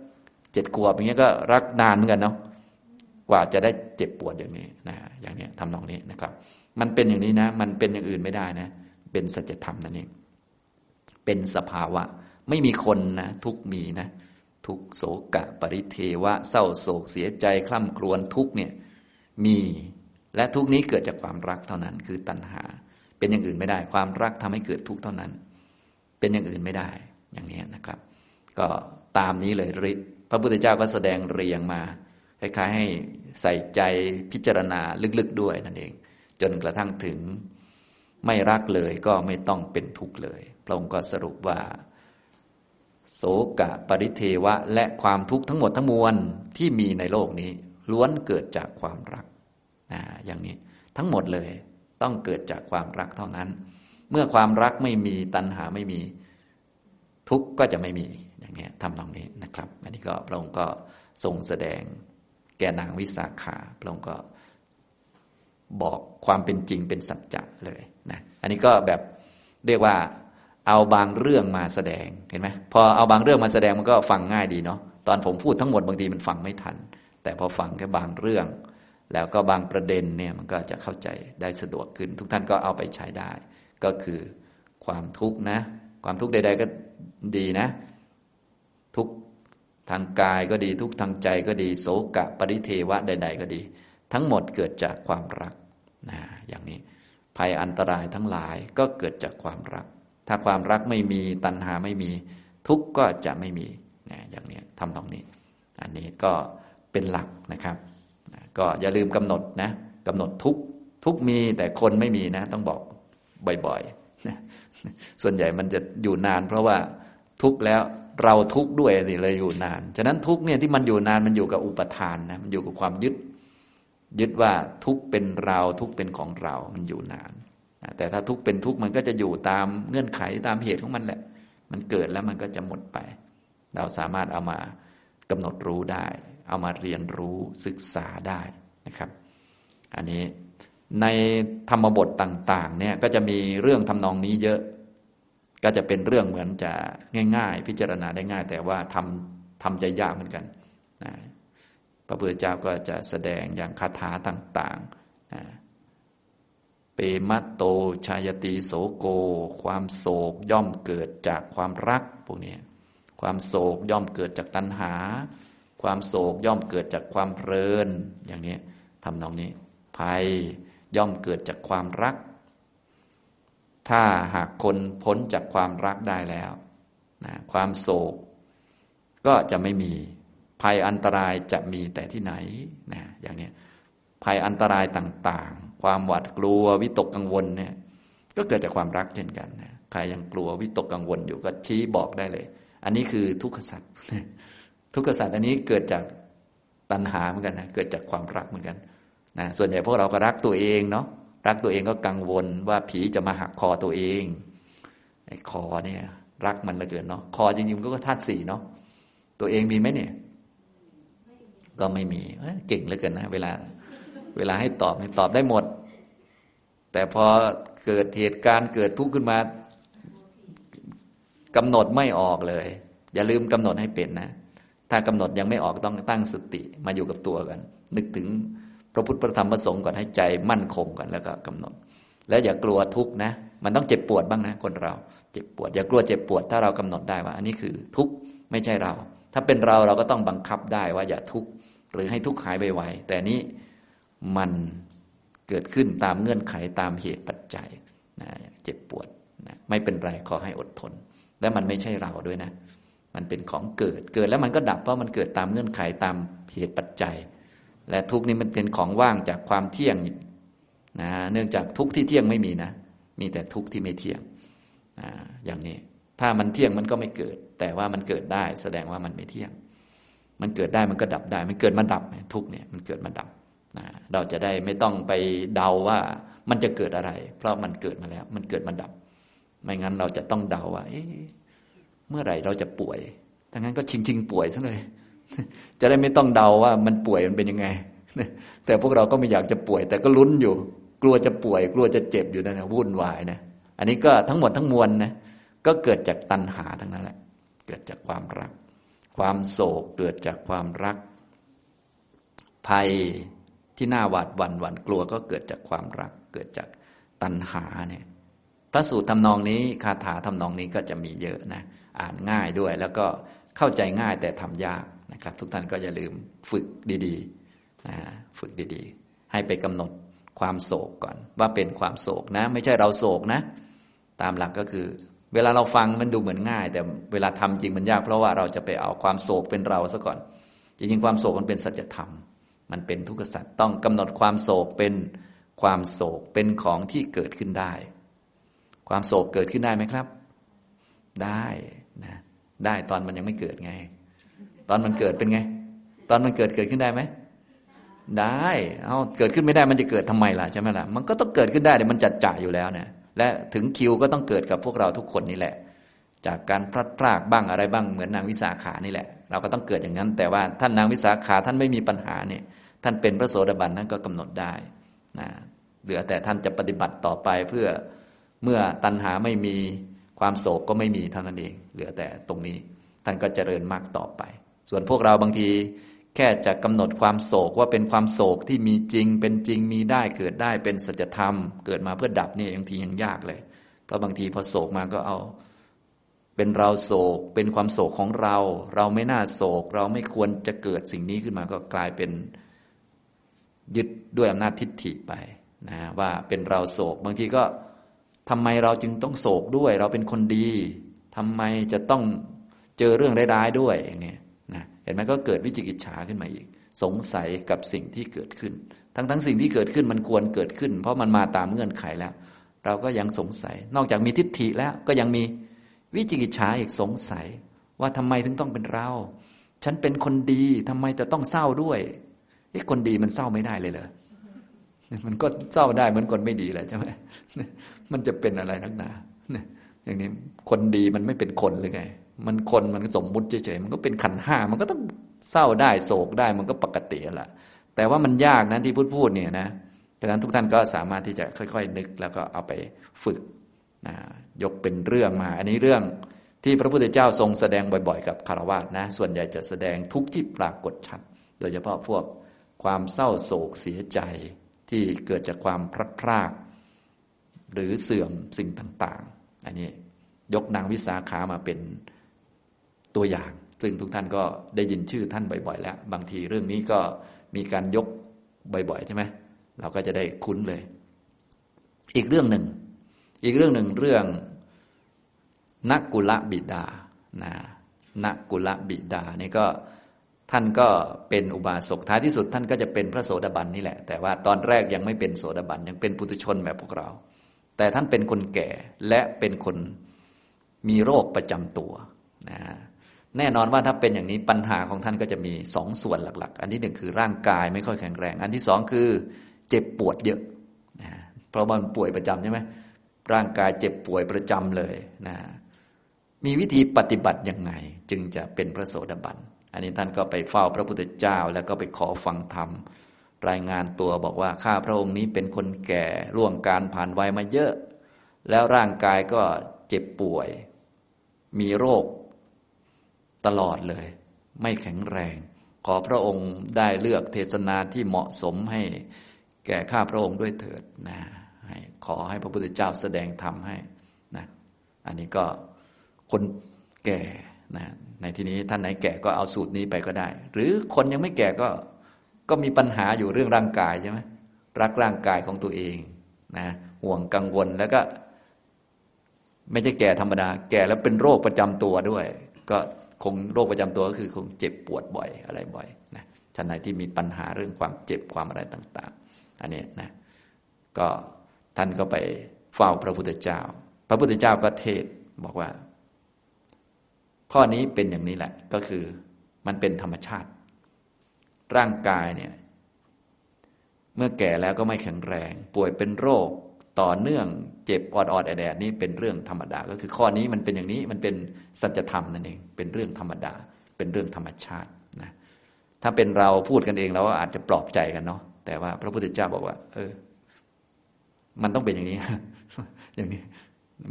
เจ็ดขวบอย่างเงี้ยก็รักนานเหมือนกันเนาะกว่าจะได้เจ็บปวดอย่างนี้นะอย่างนี้ทำนองนี้นะครับมันเป็นอย่างนี้นะมันเป็นอย่างอื่นไม่ได้นะเป็นสัจธรรมนั่นเองเป็นสภาวะไม่มีคนนะทุกมีนะ ทุกโศกะปริเทวะเศร้าโศกเสียใจคร่ำครวญทุกเนี่ยมีและทุกนี้เกิดจากความรักเท่านั้นคือตัณหาเป็นอย่างอื่นไม่ได้ความรักทำให้เกิดทุกข์เท่านั้นเป็นอย่างอื่นไม่ได้อย่างนี้นะครับก็ตามนี้เลยพระพุทธเจ้าก็แสดงเรียงมาคล้ายๆให้ใส่ใจพิจารณาลึกๆด้วยนั่นเองจนกระทั่งถึงไม่รักเลยก็ไม่ต้องเป็นทุกข์เลยพระองค์ก็สรุปว่าโสกะปริเทวะและความทุกข์ทั้งหมดทั้งมวลที่มีในโลกนี้ล้วนเกิดจากความรักนะอย่างนี้ทั้งหมดเลยต้องเกิดจากความรักเท่านั้นเมื่อความรักไม่มีตัณหาไม่มีทุกข์ก็จะไม่มีอย่างนี้ทำตรงนี้นะครับอันนี้ก็พระองค์ก็ทรงแสดงแก่นางวิสาขาพระองค์ก็บอกความเป็นจริงเป็นสัจจะเลยนะอันนี้ก็แบบเรียกว่าเอาบางเรื่องมาแสดงเห็นไหมพอเอาบางเรื่องมาแสดงมันก็ฟังง่ายดีเนาะตอนผมพูดทั้งหมดบางทีมันฟังไม่ทันแต่พอฟังแค่บางเรื่องแล้วก็บางประเด็นเนี่ยมันก็จะเข้าใจได้สะดวกขึ้นทุกท่านก็เอาไปใช้ได้ก็คือความทุกข์นะความทุกข์ใดๆก็ดีนะทุกข์ทางกายก็ดีทุกข์ทางใจก็ดีโศกะปริเทวะใดๆก็ดีทั้งหมดเกิดจากความรักนะอย่างนี้ภัยอันตรายทั้งหลายก็เกิดจากความรักถ้าความรักไม่มีตัณหาไม่มีทุกข์ก็จะไม่มีนะอย่างนี้ทำตรงนี้อันนี้ก็เป็นหลักนะครับนะก็อย่าลืมกำหนดนะกำหนดทุกข์ทุกข์มีแต่คนไม่มีนะต้องบอกบ่อยๆนะส่วนใหญ่มันจะอยู่นานเพราะว่าทุกข์แล้วเราทุกข์ด้วยนี่เลยอยู่นานฉะนั้นทุกข์เนี่ยที่มันอยู่นานมันอยู่กับอุปทานนะมันอยู่กับความยึดยึดว่าทุกข์เป็นเราทุกข์เป็นของเรามันอยู่นานแต่ถ้าทุกข์เป็นทุกข์มันก็จะอยู่ตามเงื่อนไขตามเหตุของมันแหละมันเกิดแล้วมันก็จะหมดไปเราสามารถเอามากำหนดรู้ได้เอามาเรียนรู้ศึกษาได้นะครับอันนี้ในธรรมบทต่างๆเนี่ยก็จะมีเรื่องทำนองนี้เยอะก็จะเป็นเรื่องเหมือนจะง่ายๆพิจารณาได้ง่ายแต่ว่าทำทำใจยากเหมือนกันนะพระพุทธเจ้าก็จะแสดงอย่างคาถาต่างๆนะเปมัตโตชายติโสโกความโศกย่อมเกิดจากความรักพวกนี้ความโศกย่อมเกิดจากตัณหาความโศกย่อมเกิดจากความเพลินอย่างนี้ทำนองนี้ภัยย่อมเกิดจากความรักถ้าหากคนพ้นจากความรักได้แล้วนะความโศกก็จะไม่มีภัยอันตรายจะมีแต่ที่ไหนนะอย่างนี้ภัยอันตรายต่างๆความหวาดกลัววิตกกังวลเนี่ยก็เกิดจากความรักเช่นกันนะใครยังกลัววิตกกังวลอยู่ก็ชี้บอกได้เลยอันนี้คือทุกขสัจทุกขสัจอันนี้เกิดจากตัณหาเหมือนกันนะเกิดจากความรักเหมือนกันนะส่วนใหญ่พวกเราก็รักตัวเองเนาะรักตัวเองก็กังวลว่าผีจะมาหักคอตัวเองไอ้คอเนี่ยรักมันเหลือเกินเนาะคอจริงๆก็ธาตุสี่เนาะตัวเองมีไหมเนี่ยก็ไม่มีเก่งเหลือเกินนะเวลาเวลาให้ตอบให้ตอบได้หมดแต่พอเกิดเหตุการณ์เกิดทุกข์ขึ้นมากำหนดไม่ออกเลยอย่าลืมกำหนดให้เป็นนะถ้ากำหนดยังไม่ออกต้องตั้งสติมาอยู่กับตัวกันนึกถึงพระพุทธพระธรรมพระสงฆ์ก่อนให้ใจมั่นคงก่อนแล้วก็กำหนดแล้วอย่ากลัวทุกข์นะมันต้องเจ็บปวดบ้างนะคนเราเจ็บปวดอย่ากลัวเจ็บปวดถ้าเรากำหนดได้ว่าอันนี้คือทุกข์ไม่ใช่เราถ้าเป็นเราเราก็ต้องบังคับได้ว่าอย่าทุกข์หรือให้ทุกข์หายไปไวแต่นี้มันเกิดขึ้นตามเงื่อนไขตามเหตุปัจจัยนะเจ็บปวดนะไม่เป็นไรขอให้อดทนและมันไม่ใช่เราด้วยนะมันเป็นของเกิดเกิดแล้วมันก็ดับเพราะมันเกิดตามเงื่อนไขตามเหตุปัจจัยและทุกข์นี้มันเป็นของว่างจากความเที่ยงนะเนื่องจากทุกข์ที่เที่ยงไม่มีนะมีแต่ทุกข์ที่ไม่เที่ยงนะอย่างนี้ถ้ามันเที่ยงมันก็ไม่เกิดแต่ว่ามันเกิดได้แสดงว่ามันไม่เที่ยงมันเกิดได้มันก็ดับได้มันเกิดมาดับทุกข์เนี่ยมันเกิดมาดับนะเราจะได้ไม่ต้องไปเดาว่ามันจะเกิดอะไรเพราะมันเกิดมาแล้วมันเกิดมาดับไม่งั้นเราจะต้องเดาว่าเอ๊ะเมื่อไหร่เราจะป่วยถ้างั้นก็ชิงๆป่วยซะเลยจะได้ไม่ต้องเดาว่ามันป่วยมันเป็นยังไงแต่พวกเราก็ไม่อยากจะป่วยแต่ก็ลุ้นอยู่กลัวจะป่วยกลัวจะเจ็บอยู่นั่นนะวุ่นวายนะอันนี้ก็ทั้งหมดทั้งมวลนะก็เกิดจากตัณหาทั้งนั้นแหละเกิดจากความรักความโศกเกิดจากความรักภัยที่น่าหวาดหวั่นหวั่นกลัวก็เกิดจากความรักเกิดจากตัณหาเนี่ยพระสูตรทำนองนี้คาถาทำนองนี้ก็จะมีเยอะนะอ่านง่ายด้วยแล้วก็ เข้าใจง่ายแต่ทำยากนะครับทุกท่านก็อย่าลืมฝึกดีๆนะฝึกดีๆให้ไปกำหนดความโศกก่อนว่าเป็นความโศกนะไม่ใช่เราโศกนะตามหลักก็คือเวลาเราฟังมันดูเหมือนง่ายแต่เวลาทำจริงมันยากเพราะว่าเราจะไปเอาความโศกเป็นเราซะก่อนจริงๆความโศกมันเป็นสัจธรรมมันเป็นทุกขสัจต้องกำหนดความโศกเป็นความโศกเป็นของที่เกิดขึ้นได้ความโศกเกิดขึ้นได้ไหมครับได้นะได้ตอนมันยังไม่เกิดไงตอนมันเกิดเป็นไงตอนมันเกิดเกิดขึ้นได้ไหมได้เอาเกิดขึ้นไม่ได้มันจะเกิดทำไมล่ะใช่ไหมล่ะมันก็ต้องเกิดขึ้นได้เดี๋ยวมันจัดจ่ายอยู่แล้วเนี่ยและถึงคิวก็ต้องเกิดกับพวกเราทุกคนนี่แหละจากการพลัดพรากบ้างอะไรบ้างเหมือนนางวิสาขานี่แหละเราก็ต้องเกิดอย่างนั้นแต่ว่าท่านนางวิสาขาท่านไม่มีปัญหาเนี่ยท่านเป็นพระโสดาบันท่านก็กำหนดได้นะเหลือแต่ท่านจะปฏิบัติต่อไปเพื่อเมื่อตัณหาไม่มีความโศกก็ไม่มีเท่านั้นเองเหลือแต่ตรงนี้ท่านก็เจริญมากต่อไปส่วนพวกเราบางทีแค่จะกำหนดความโศกว่าเป็นความโศกที่มีจริงเป็นจริงมีได้เกิดได้เป็นสัจธรรมเกิดมาเพื่อดับนี่บางทียังยากเลยเพราะบางทีพอโศกมาก็เอาเป็นเราโศกเป็นความโศกของเราเราไม่น่าโศกเราไม่ควรจะเกิดสิ่งนี้ขึ้นมาก็กลายเป็นยึดด้วยอำนาจทิฏฐิไปนะว่าเป็นเราโศกบางทีก็ทำไมเราจึงต้องโศกด้วยเราเป็นคนดีทำไมจะต้องเจอเรื่องร้ายๆด้วยอย่างนี้นะเห็นไหมก็เกิดวิจิกิจฉาขึ้นมาอีกสงสัยกับสิ่งที่เกิดขึ้นทั้งทั้งสิ่งที่เกิดขึ้นมันควรเกิดขึ้นเพราะมันมาตามเงื่อนไขแล้วเราก็ยังสงสัยนอกจากมีทิฏฐิแล้วก็ยังมีวิจิกิจฉาอีกสงสัยว่าทำไมถึงต้องเป็นเราฉันเป็นคนดีทำไมจะต้องเศร้าด้วยไอ้คนดีมันเศร้าไม่ได้เลยเหรอมันก็เศร้าได้เหมือนคนไม่ดีแหละใช่ไหมมันจะเป็นอะไรนักหนาอย่างนี้คนดีมันไม่เป็นคนหรือไงมันคนมันสมมุติเฉยๆมันก็เป็นขันธ์ห้ามันก็ต้องเศร้าได้โศกได้มันก็ปกติแหละแต่ว่ามันยากนะที่พูดพูดเนี่ยนะดังนั้นทุกท่านก็สามารถที่จะค่อยๆนึกแล้วก็เอาไปฝึกนะยกเป็นเรื่องมาอันนี้เรื่องที่พระพุทธเจ้าทรงแสดงบ่อยๆกับคฤหัสถ์นะส่วนใหญ่จะแสดงทุกข์ที่ปรากฏชัดโดยเฉพาะพวกความเศร้าโศกเสียใจที่เกิดจากความพลัดพรากหรือเสื่อมสิ่งต่างๆอันนี้ยกนางวิสาขามาเป็นตัวอย่างซึ่งทุกท่านก็ได้ยินชื่อท่านบ่อยๆแล้วบางทีเรื่องนี้ก็มีการยกบ่อยๆใช่ไหมเราก็จะได้คุ้นเลยอีกเรื่องหนึ่งอีกเรื่องหนึ่งเรื่องนักกุลบิดานะนักกุลบิดานี่ก็ท่านก็เป็นอุบาสกท้ายที่สุดท่านก็จะเป็นพระโสดาบันนี่แหละแต่ว่าตอนแรกยังไม่เป็นโสดาบันยังเป็นปุถุชนแบบพวกเราแต่ท่านเป็นคนแก่และเป็นคนมีโรคประจำตัวนะแน่นอนว่าถ้าเป็นอย่างนี้ปัญหาของท่านก็จะมีสองส่วนหลักๆอันที่หนึ่งคือร่างกายไม่ค่อยแข็งแรงอันที่สองคือเจ็บปวดเยอะนะเพราะมันป่วยประจำใช่ไหมร่างกายเจ็บป่วยประจำเลยนะมีวิธีปฏิบัติยังไงจึงจะเป็นพระโสดาบันอันนี้ท่านก็ไปเฝ้าพระพุทธเจ้าแล้วก็ไปขอฟังธรรมรายงานตัวบอกว่าข้าพระองค์นี้เป็นคนแก่ล่วงการผ่านวัยมาเยอะแล้วร่างกายก็เจ็บป่วยมีโรคตลอดเลยไม่แข็งแรงขอพระองค์ได้เลือกเทศนาที่เหมาะสมให้แก่ข้าพระองค์ด้วยเถิดนะให้ขอให้พระพุทธเจ้าแสดงธรรมให้นะอันนี้ก็คนแก่นะในที่นี้ท่านไหนแก่ก็เอาสูตรนี้ไปก็ได้หรือคนยังไม่แก่ก็ก็มีปัญหาอยู่เรื่องร่างกายใช่ไหมรักร่างกายของตัวเองนะห่วงกังวลแล้วก็ไม่ใช่แก่ธรรมดาแก่แล้วเป็นโรคประจำตัวด้วยก็คงโรคประจำตัวก็คือคงเจ็บปวดบ่อยอะไรบ่อยนะท่านไหนที่มีปัญหาเรื่องความเจ็บความอะไรต่างๆอันนี้นะก็ท่านก็ไปเฝ้าพระพุทธเจ้าพระพุทธเจ้าก็เทศบอกว่าข้อนี้เป็นอย่างนี้แหละก็คือมันเป็นธรรมชาติร่างกายเนี่ยเมื่อแก่แล้วก็ไม่แข็งแรงป่วยเป็นโรคต่อเนื่องเจ็บออดๆแอดๆนี่เป็นเรื่องธรรมดาก็คือข้อนี้มันเป็นอย่างนี้มันเป็นสัจธรรมนั่นเองเป็นเรื่องธรรมดาเป็นเรื่องธรรมชาตินะถ้าเป็นเราพูดกันเองเราก็อาจจะปลอบใจกันเนาะแต่ว่าพระพุทธเจ้าบอกว่าเออมันต้องเป็นอย่างนี้อย่างนี้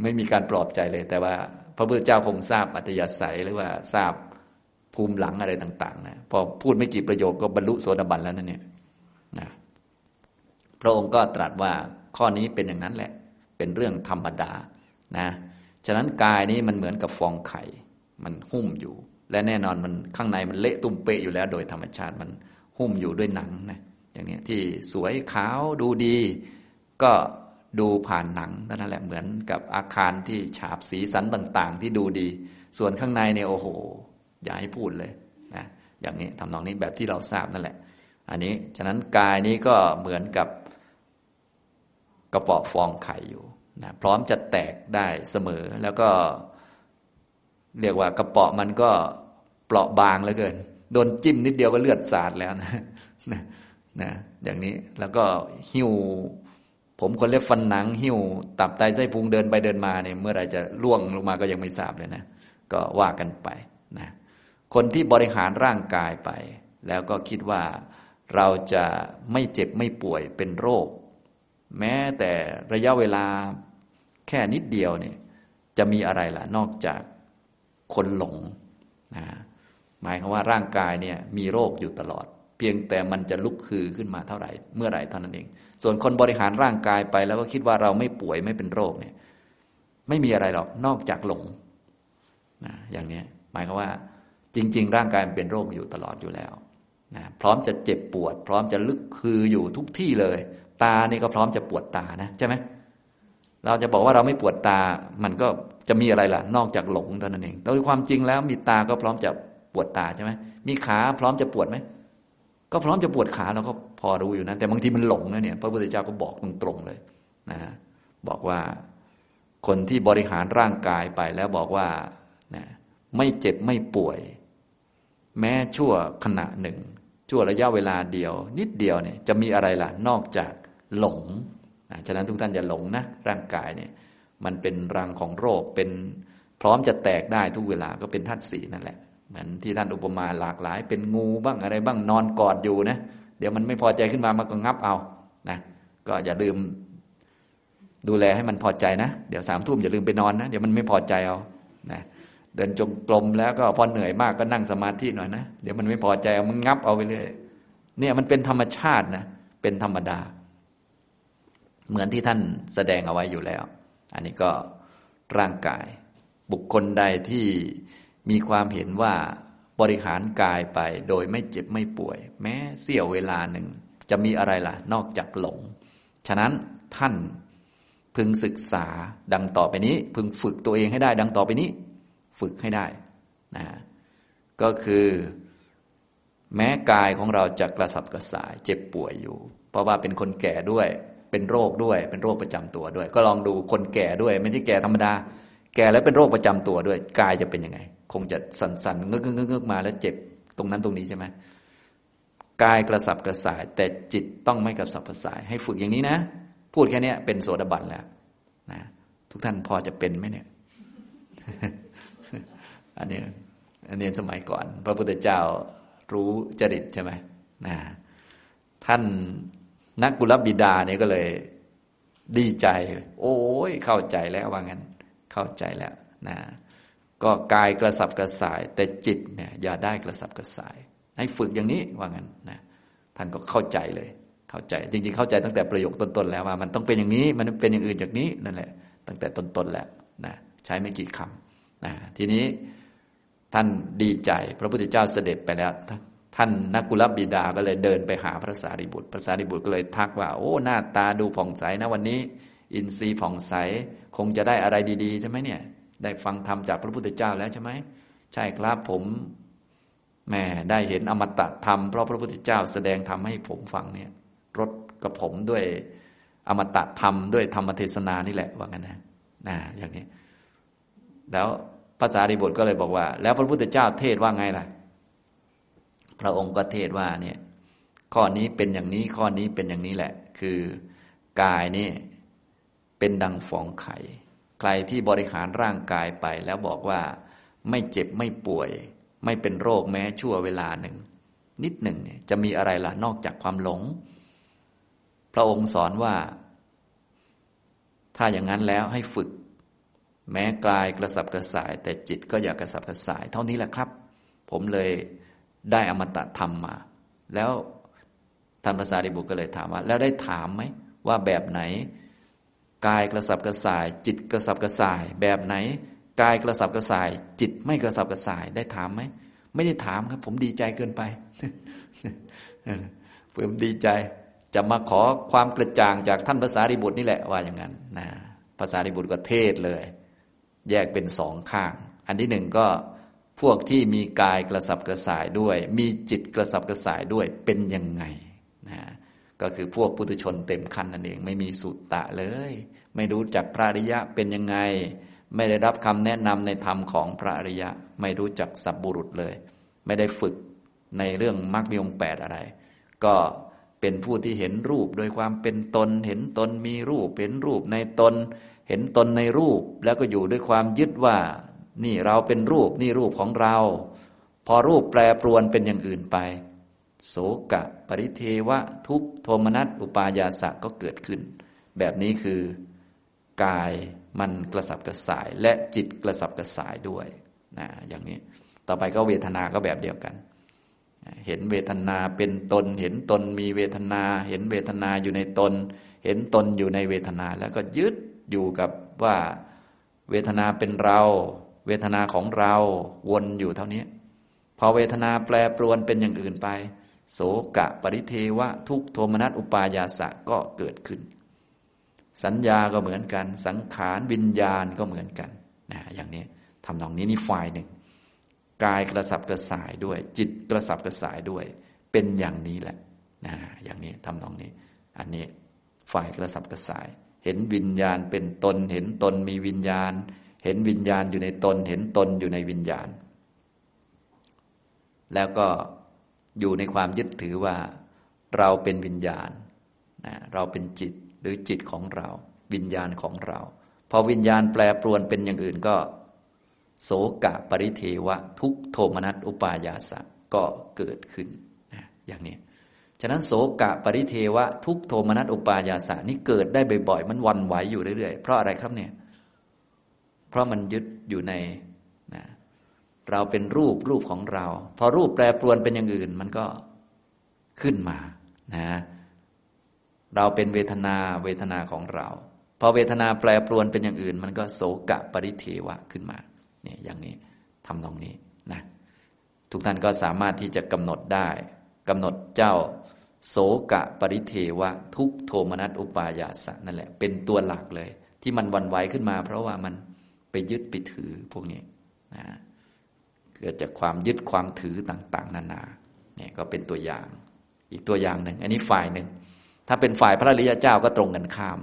ไม่มีการปลอบใจเลยแต่ว่าพระพุทธเจ้าคงทราบอัธยาศัยหรือว่าทราบภูมิหลังอะไรต่างๆนะพอพูดไม่กี่ประโยคก็บรรลุโสดาบันแล้วนั่นเนี่ยนะพระองค์ก็ตรัสว่าข้อนี้เป็นอย่างนั้นแหละเป็นเรื่องธรรมดานะฉะนั้นกายนี้มันเหมือนกับฟองไข่มันหุ้มอยู่ และแน่นอนมันข้างในมันเละตุ่มเปะอยู่แล้วโดยธรรมชาติมันหุ้มอยู่ด้วยหนังนะอย่างนี้ที่สวยขาวดูดีก็ดูผ่านหนังนั่นแหละเหมือนกับอาคารที่ฉาบสีสันต่างๆที่ดูดีส่วนข้างในเนี่ยโอ้โหอย่าให้พูดเลยนะอย่างนี้ทำนองนี้แบบที่เราทราบนั่นแหละอันนี้ฉะนั้นกายนี้ก็เหมือนกับกระป๋อฟองไข่อยู่นะพร้อมจะแตกได้เสมอแล้วก็เรียกว่ากระป๋อมันก็เปราะบางเหลือเกินโดนจิ้มนิดเดียวก็เลือดสาดแล้วนะนะนะอย่างนี้แล้วก็หิ้วผมคนเล็บฟันหนังหิ้วตับไตไส้พุงเดินไปเดินมาเนี่ยเมื่อไรจะล่วงลงมาก็ยังไม่ทราบเลยนะก็ว่ากันไปนะคนที่บริหารร่างกายไปแล้วก็คิดว่าเราจะไม่เจ็บไม่ป่วยเป็นโรคแม้แต่ระยะเวลาแค่นิดเดียวเนี่ยจะมีอะไรล่ะนอกจากคนหลงนะหมายความว่าร่างกายเนี่ยมีโรคอยู่ตลอดเพียงแต่มันจะลุกฮือขึ้นมาเท่าไหร่เมื่อไหร่เท่านั้นเองส่วนคนบริหารร่างกายไปแล้วก็คิดว่าเราไม่ป่วยไม่เป็นโรคเนี่ยไม่มีอะไรหรอกนอกจากหลงนะอย่างนี้หมายความว่าจริงๆร่างกายมันเป็นโรคอยู่ตลอดอยู่แล้วนะพร้อมจะเจ็บปวดพร้อมจะลุกฮืออยู่ทุกที่เลยตานี่ก็พร้อมจะปวดตานะใช่ไหมเราจะบอกว่าเราไม่ปวดตามันก็จะมีอะไรล่ะนอกจากหลงเท่านั้นเองแต่ความจริงแล้วมีตาก็พร้อมจะปวดตาใช่ไหมมีขาพร้อมจะปวดไหมก็พร้อมจะปวดขาเราก็พอรู้อยู่นะแต่บางทีมันหลงนะเนี่ยพระพุทธเจ้าก็บอกตรงๆเลยนะบอกว่าคนที่บริหารร่างกายไปแล้วบอกว่านะไม่เจ็บไม่ป่วยแม้ชั่วขณะหนึ่งชั่วระยะเวลาเดียวนิดเดียวเนี่ยจะมีอะไรล่ะนอกจากหลงนะฉะนั้นทุกท่านอย่าหลงนะร่างกายเนี่ยมันเป็นรังของโรคเป็นพร้อมจะแตกได้ทุกเวลาก็เป็นธาตุสีนั่นแหละเหมือนที่ท่านอุปมาหลากหลายเป็นงูบ้างอะไรบ้างนอนกอดอยู่นะเดี๋ยวมันไม่พอใจขึ้นมามันก็งับเอานะก็อย่าลืมดูแลให้มันพอใจนะเดี๋ยวสามทุ่มอย่าลืมไปนอนนะเดี๋ยวมันไม่พอใจเอานะเดินจงกรมแล้วก็พอเหนื่อยมากก็นั่งสมาธิหน่อยนะเดี๋ยวมันไม่พอใจเอามันงับเอาไปเรื่อยเนี่ยมันเป็นธรรมชาตินะเป็นธรรมดาเหมือนที่ท่านแสดงเอาไว้อยู่แล้วอันนี้ก็ร่างกายบุคคลใดที่มีความเห็นว่าบริหารกายไปโดยไม่เจ็บไม่ป่วยแม้เสี้ยวเวลาหนึ่งจะมีอะไรล่ะนอกจากหลงฉะนั้นท่านพึงศึกษาดังต่อไปนี้พึงฝึกตัวเองให้ได้ดังต่อไปนี้ฝึกให้ได้นะก็คือแม้กายของเราจะกระสับกระส่ายเจ็บป่วยอยู่เพราะว่าเป็นคนแก่ด้วยเป็นโรคด้วยเป็นโรคประจำตัวด้วยก็ลองดูคนแก่ด้วยไม่ใช่แก่ธรรมดาแก่แล้วเป็นโรคประจำตัวด้วยกายจะเป็นยังไงคงจะสั่นๆเงื้อๆมาแล้วเจ็บตรงนั้นตรงนี้ใช่ไหมกายกระสับกระส่ายแต่จิตต้องไม่กระสับกระส่ายให้ฝึกอย่างนี้นะพูดแค่นี้เป็นโสดาบันแล้วนะทุกท่านพอจะเป็นไหมเนี่ยอันนี้อันนี้สมัยก่อนพระพุทธเจ้ารู้จริตใช่ไหมนะท่านนักกุลบิดาเนี่ยก็เลยดีใจโอ้ยเข้าใจแล้วว่างั้นเข้าใจแล้วนะก็กายกระสับกระส่ายแต่จิตเนี่ยอย่าได้กระสับกระส่ายให้ฝึกอย่างนี้ว่างั้นนะท่านก็เข้าใจเลยเข้าใจจริงๆเข้าใจตั้งแต่ประโยคต้นๆแล้วว่ามันต้องเป็นอย่างนี้มันเป็นอย่างอื่นจากนี้นั่นแหละตั้งแต่ต้นๆแล้วนะใช้ไม่กี่คำนะทีนี้ท่านดีใจพระพุทธเจ้าเสด็จไปแล้วท่านนักกุลบิดาก็เลยเดินไปหาพระสารีบุตรพระสารีบุตรก็เลยทักว่าโอ้หน้าตาดูผ่องใสนะวันนี้อินทรีย์ผ่องใสคงจะได้อะไรดีๆใช่ไหมเนี่ยได้ฟังธรรมจากพระพุทธเจ้าแล้วใช่ไหมใช่ครับผมแหมได้เห็นอมตะธรรมเพราะพระพุทธเจ้าแสดงธรรมให้ผมฟังเนี่ยรถกับผมด้วยอมตะธรรมด้วยธรรมเทศนานี่แหละว่างั้นนะนะอย่างนี้แล้วพระสารีบุตรก็เลยบอกว่าแล้วพระพุทธเจ้าเทศว่าไงล่ะพระองค์ก็เทศว่าเนี่ยข้อนี้เป็นอย่างนี้ข้อนี้เป็นอย่างนี้แหละคือกายนี่เป็นดังฟองไข่ใครที่บริหารร่างกายไปแล้วบอกว่าไม่เจ็บไม่ป่วยไม่เป็นโรคแม้ชั่วเวลาหนึ่งนิดหนึ่งเนี่ยจะมีอะไรล่ะนอกจากความหลงพระองค์สอนว่าถ้าอย่างนั้นแล้วให้ฝึกแม้กายกระสับกระส่ายแต่จิตก็อย่ากระสับกระส่ายเท่านี้แหละครับผมเลยได้อมตะธรรมมาแล้วท่านพระสารีบุตรก็เลยถามว่าแล้วได้ถามไหมว่าแบบไหนกายกระสับกระส่ายจิตกระสับกระส่ายแบบไหน กายกระสับกระส่ายจิตไม่กระสับกระส่ายได้ถามไหมไม่ได้ถามครับผมดีใจเกินไป ผมดีใจจะมาขอความกระจ่างจากท่านพระสารีบุตรนี่แหละว่าอย่างนั้นนะพระสารีบุตรก็เทศเลยแยกเป็นสองข้างอันที่หนึ่งก็พวกที่มีกายกระสับกระส่ายด้วยมีจิตกระสับกระส่ายด้วยเป็นยังไงนะก็คือพวกปุถุชนเต็มคันนั่นเองไม่มีสุตตะเลยไม่รู้จักพระอริยะเป็นยังไงไม่ได้รับคำแนะนำในธรรมของพระอริยะไม่รู้จักสัพบุรุษเลยไม่ได้ฝึกในเรื่องมรรคมีองค์แปดอะไรก็เป็นผู้ที่เห็นรูปโดยความเป็นตนเห็นตนมีรูปเห็นรูปในตนเห็นตนในรูปแล้วก็อยู่ด้วยความยึดว่านี่เราเป็นรูปนี่รูปของเราพอรูปแปรปรวนเป็นอย่างอื่นไปโสกะปริเทวะทุกขโทมนัสอุปายาสะก็เกิดขึ้นแบบนี้คือกายมันกระสับกระส่ายและจิตกระสับกระส่ายด้วยนะอย่างนี้ต่อไปก็เวทนาก็แบบเดียวกันเห็นเวทนาเป็นตนเห็นตนมีเวทนาเห็นเวทนาอยู่ในตนเห็นตนอยู่ในเวทนาแล้วก็ยึดอยู่กับว่าเวทนาเป็นเราเวทนาของเราวนอยู่เท่านี้พอเวทนาแปรปรวนเป็นอย่างอื่นไปโสกะปริเทวะทุกขโทมนัสอุปายาสะก็เกิดขึ้นสัญญาก็เหมือนกันสังขารวิญญาณก็เหมือนกันนะอย่างนี้ทำนองนี้นี่ฝ่ายหนึ่งกายกระสับกระส่ายด้วยจิตกระสับกระส่ายด้วยเป็นอย่างนี้แหละนะอย่างนี้ทำนองนี้อันนี้ฝ่ายกระสับกระส่ายเห็นวิญญาณเป็นตนเห็นตนมีวิญญาณเห็นวิญญาณอยู่ในตนเห็นตนอยู่ในวิญญาณแล้วก็อยู่ในความยึดถือว่าเราเป็นวิญญาณนะเราเป็นจิตหรือจิตของเราวิญญาณของเราพอวิญญาณแปรปรวนเป็นอย่างอื่นก็โสกะปริเทวะทุกขโทมนัสอุปายาสะก็เกิดขึ้นนะอย่างนี้ฉะนั้นโสกะปริเทวะทุกขโทมนัสอุปายาสะนี่เกิดได้บ่อยๆมันวันไหวอยู่เรื่อยๆเพราะอะไรครับเนี่ยเพราะมันยึดอยู่ในนะเราเป็นรูปรูปของเราพอรูปแปรปรวนเป็นอย่างอื่นมันก็ขึ้นมานะเราเป็นเวทนาเวทนาของเราพอเวทนาแปรปรวนเป็นอย่างอื่นมันก็โสกะปริเทวะขึ้นมาเนี่ยอย่างนี้ทำตรงนี้นะทุกท่านก็สามารถที่จะกำหนดได้กำหนดเจ้าโสกะปริเทวะทุกขโทมนัสอุปายาสะนั่นแหละเป็นตัวหลักเลยที่มันวันไหวขึ้นมาเพราะว่ามันไปยึดไปถือพวกนี้นะเกิดจากความยึดความถือต่างๆนานาเนี่ยก็เป็นตัวอย่างอีกตัวอย่างหนึ่งอันนี้ฝ่ายหนึ่งถ้าเป็นฝ่ายพระอริยเจ้าก็ตรงกันข้าม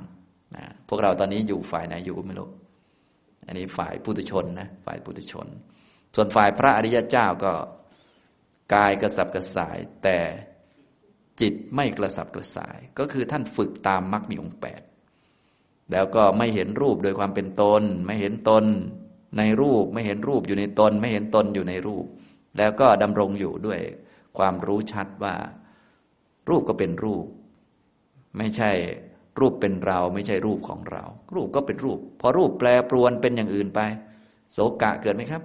นะพวกเราตอนนี้อยู่ฝ่ายไหนอยู่ไม่รู้อันนี้ฝ่ายปุถุชนนะฝ่ายปุถุชนส่วนฝ่ายพระอริยเจ้าก็กายกระสับกระส่ายแต่จิตไม่กระสับกระส่ายก็คือท่านฝึกตามมรรคมีองค์แปดแล้วก็ไม่เห็นรูปโดยความเป็นตนไม่เห็นตนในรูปไม่เห็นรูปอยู่ในตนไม่เห็นตนอยู่ในรูปแล้วก็ดำรงอยู่ด้วยความรู้ชัดว่ารูปก็เป็นรูปไม่ใช่รูปเป็นเราไม่ใช่รูปของเรารูปก็เป็นรูปพอรูปแปรปรวนเป็นอย่างอื่นไปโสกะเกิดไหมครับ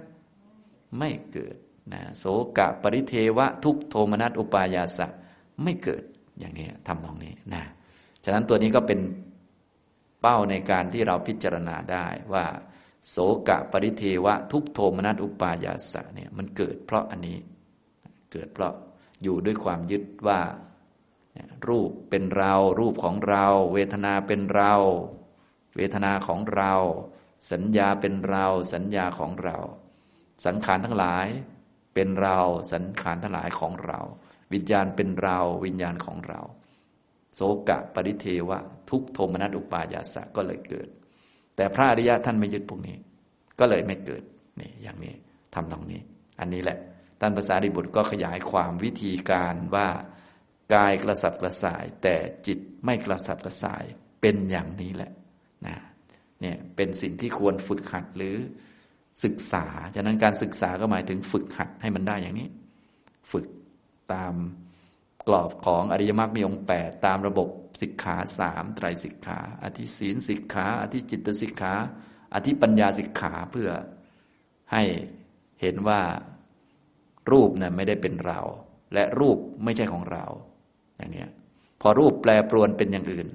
ไม่เกิดนะโสกะปริเทวะทุกขโทมนัสอุปายาสะไม่เกิดอย่างนี้ทำตรงนี้นะฉะนั้นตัวนี้ก็เป็นเป้าในการที่เราพิจารณาได้ว่าโสกะปริเทวะทุกขโทมนัสอุปายาสะเนี่ยมันเกิดเพราะอันนี้เกิดเพราะอยู่ด้วยความยึดว่ารูปเป็นเรารูปของเราเวทนาเป็นเราเวทนาของเราสัญญาเป็นเราสัญญาของเราสังขารทั้งหลายเป็นเราสังขารทั้งหลายของเราวิญญาณเป็นเราวิญญาณของเราโสกะปริเทวะทุกขโทมนัสอุปายาสะก็เลยเกิดแต่พระอริยะท่านไม่ยึดพวกนี้ก็เลยไม่เกิดนี่อย่างนี้ทำตรงนี้อันนี้แหละท่านพระสารีบุตรก็ขยายความวิธีการว่ากายกระสับกระส่ายแต่จิตไม่กระสับกระส่ายเป็นอย่างนี้แหละนะเนี่ยเป็นสิ่งที่ควรฝึกหัดหรือศึกษาฉะนั้นการศึกษาก็หมายถึงฝึกหัดให้มันได้อย่างนี้ฝึกตามกรอบของอริยมรรคมีองค์แปดตามระบบสิกขาสามไตรสิกขาอธิศีลสิกขาอธิจิตสิกขาอธิปัญญาสิกขาเพื่อให้เห็นว่ารูปเนี่ยไม่ได้เป็นเราและรูปไม่ใช่ของเราอย่างนี้พอรูปแปรปรวนเป็นอย่างอื่น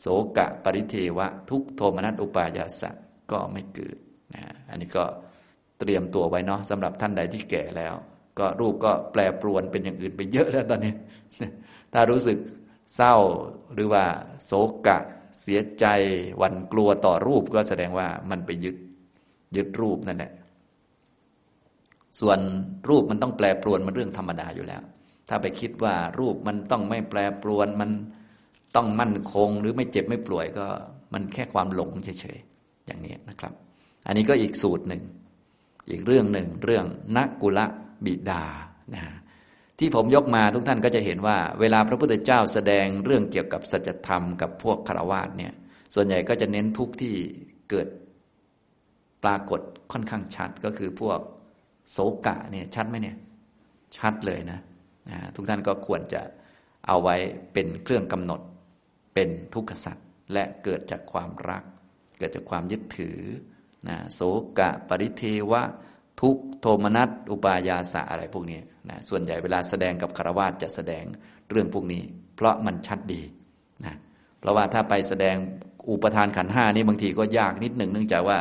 โสกะปริเทวะทุกขโทมนัสอุปายาสะก็ไม่เกิด นะอันนี้ก็เตรียมตัวไว้เนาะสำหรับท่านใดที่แก่แล้วก็รูปก็แปรปรวนเป็นอย่างอื่นไปเยอะแล้วตอนนี้ถ้ารู้สึกเศร้าหรือว่าโศกะเสียใจหวั่นกลัวต่อรูปก็แสดงว่ามันไปยึดยึดรูปนั่นแหละส่วนรูปมันต้องแปรปรวนมันเรื่องธรรมดาอยู่แล้วถ้าไปคิดว่ารูปมันต้องไม่แปรปรวนมันต้องมั่นคงหรือไม่เจ็บไม่ป่วยก็มันแค่ความหลงเฉยๆอย่างนี้นะครับอันนี้ก็อีกสูตรหนึ่งอีกเรื่องหนึ่งเรื่องนักกุละบิดานะที่ผมยกมาทุกท่านก็จะเห็นว่าเวลาพระพุทธเจ้าแสดงเรื่องเกี่ยวกับสัจธรรมกับพวกฆราวาสเนี่ยส่วนใหญ่ก็จะเน้นทุกข์ที่เกิดปรากฏค่อนข้างชัดก็คือพวกโศกะเนี่ยชัดไหมเนี่ยชัดเลยนะทุกท่านก็ควรจะเอาไว้เป็นเครื่องกำหนดเป็นทุกขสัจและเกิดจากความรักเกิดจากความยึดถือนะโศกะปริเทวะทุกข์โทมนัสอุปายาสะอะไรพวกนี้นะส่วนใหญ่เวลาแสดงกับฆราวาสจะแสดงเรื่องพวกนี้เพราะมันชัดดีนะเพราะว่าถ้าไปแสดงอุปทานขันธ์ห้านี่บางทีก็ยากนิดหนึ่งเนื่องจากว่า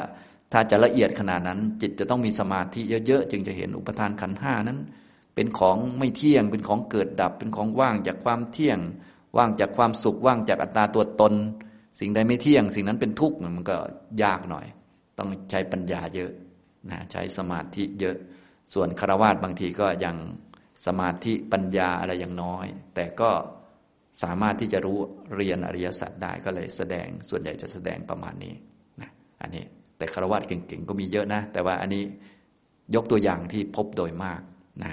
ถ้าจะละเอียดขนาดนั้นจิตจะต้องมีสมาธิเยอะๆจึงจะเห็นอุปทานขันธ์ห้านั้นเป็นของไม่เที่ยงเป็นของเกิดดับเป็นของว่างจากความเที่ยงว่างจากความสุขว่างจากอัตตาตัวตนสิ่งใดไม่เที่ยงสิ่งนั้นเป็นทุกข์มันก็ยากหน่อยต้องใช้ปัญญาเยอะนะใช้สมาธิเยอะส่วนฆราวาสบางทีก็ยังสมาธิปัญญาอะไรยังน้อยแต่ก็สามารถที่จะรู้เรียนอริยสัจได้ก็เลยแสดงส่วนใหญ่จะแสดงประมาณนี้นะอันนี้แต่ฆราวาสเก่งๆก็มีเยอะนะแต่ว่าอันนี้ยกตัวอย่างที่พบโดยมากนะ